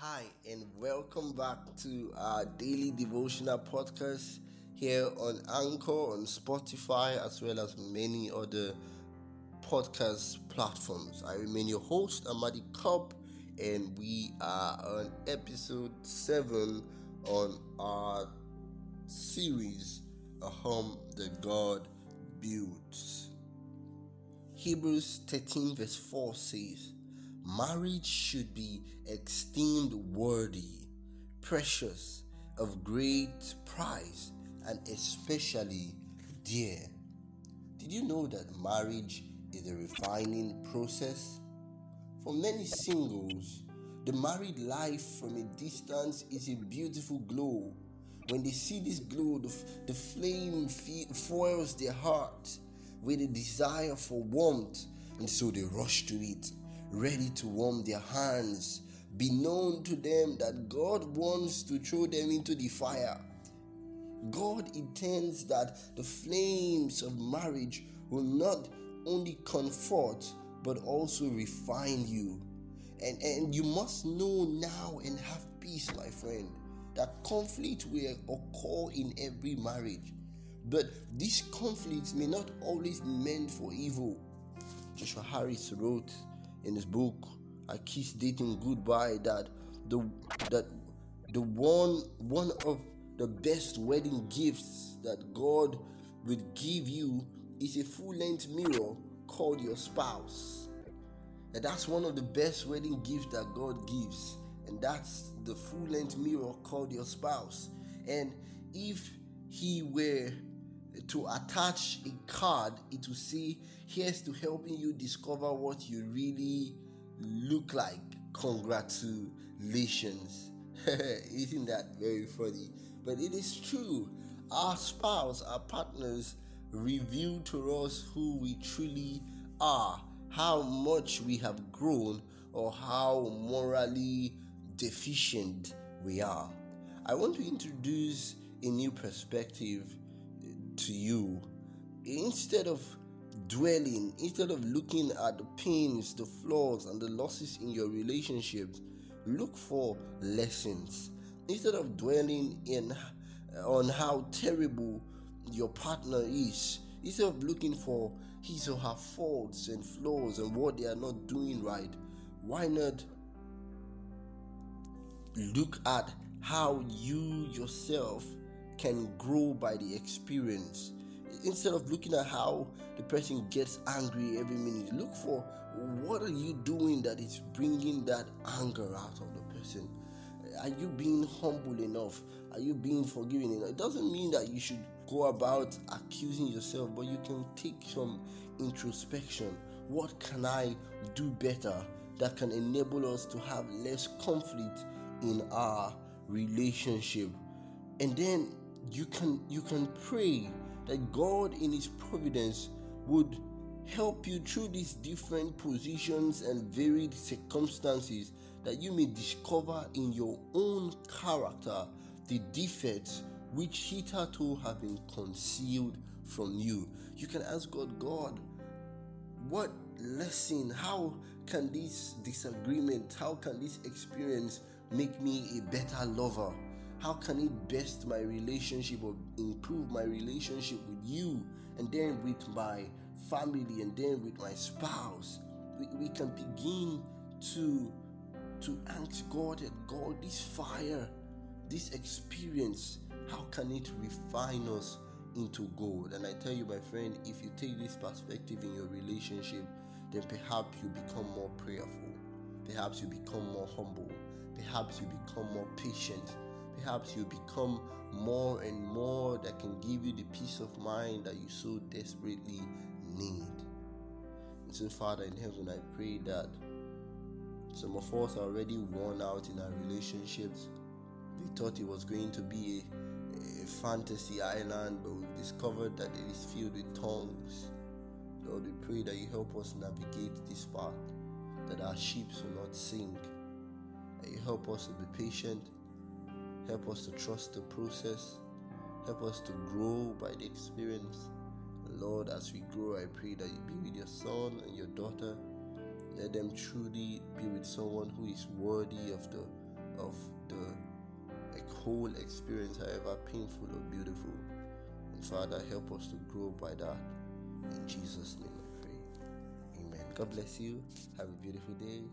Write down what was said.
Hi, and welcome back to our daily devotional podcast here on Anchor, on Spotify, as well as many other podcast platforms. I remain your host, Amadi Cop, and we are on episode 7 on our series, A Home That God Builds. Hebrews 13 verse 4 says, marriage should be esteemed worthy, precious, of great price, and especially dear. Did you know that marriage is a refining process? For many singles, the married life from a distance is a beautiful glow. When they see this glow, the flame foils their heart with a desire for warmth, and so they rush to it, ready to warm their hands. Be known to them that God wants to throw them into the fire. God intends that the flames of marriage will not only comfort but also refine you. And you must know now and have peace, my friend, that conflict will occur in every marriage. But these conflicts may not always be meant for evil. Joshua Harris wrote in his book, I Kiss Dating Goodbye, that one of the best wedding gifts that God would give you is a full-length mirror called your spouse. And that's one of the best wedding gifts that God gives, and that's the full-length mirror called your spouse. And if he were to attach a card, it will say, here's to helping you discover what you really look like. Congratulations. Isn't that very funny? But it is true. Our spouse, our partners, reveal to us who we truly are, how much we have grown, or how morally deficient we are. I want to introduce a new perspective to you. Instead of looking at the pains, the flaws, and the losses in your relationships, look for lessons. Instead of dwelling on how terrible your partner is, instead of looking for his or her faults and flaws and what they are not doing right, why not look at how you yourself can grow by the experience? Instead of looking at how the person gets angry every minute, look for what are you doing that is bringing that anger out of the person. Are you being humble enough? Are you being forgiving enough? It doesn't mean that you should go about accusing yourself, but you can take some introspection. What can I do better that can enable us to have less conflict in our relationship? And then you can pray that God in His providence would help you through these different positions and varied circumstances, that you may discover in your own character the defects which hitherto have been concealed from you. You can ask God, what lesson, how can this disagreement, how can this experience make me a better lover? How can it best my relationship or improve my relationship with you, and then with my family, and then with my spouse? We can begin to ask God that God, this fire, this experience, how can it refine us into gold? And I tell you, my friend, if you take this perspective in your relationship, then perhaps you become more prayerful. Perhaps you become more humble. Perhaps you become more patient. Perhaps you become more and more that can give you the peace of mind that you so desperately need. And so, Father in heaven, I pray that some of us are already worn out in our relationships. We thought it was going to be a fantasy island, but we've discovered that it is filled with thorns. Lord, we pray that you help us navigate this path, that our ships will not sink, that you help us to be patient. Help us to trust the process. Help us to grow by the experience. Lord, as we grow, I pray that you be with your son and your daughter. Let them truly be with someone who is worthy of the of the whole experience, however painful or beautiful. And Father, help us to grow by that. In Jesus' name I pray. Amen. God bless you. Have a beautiful day.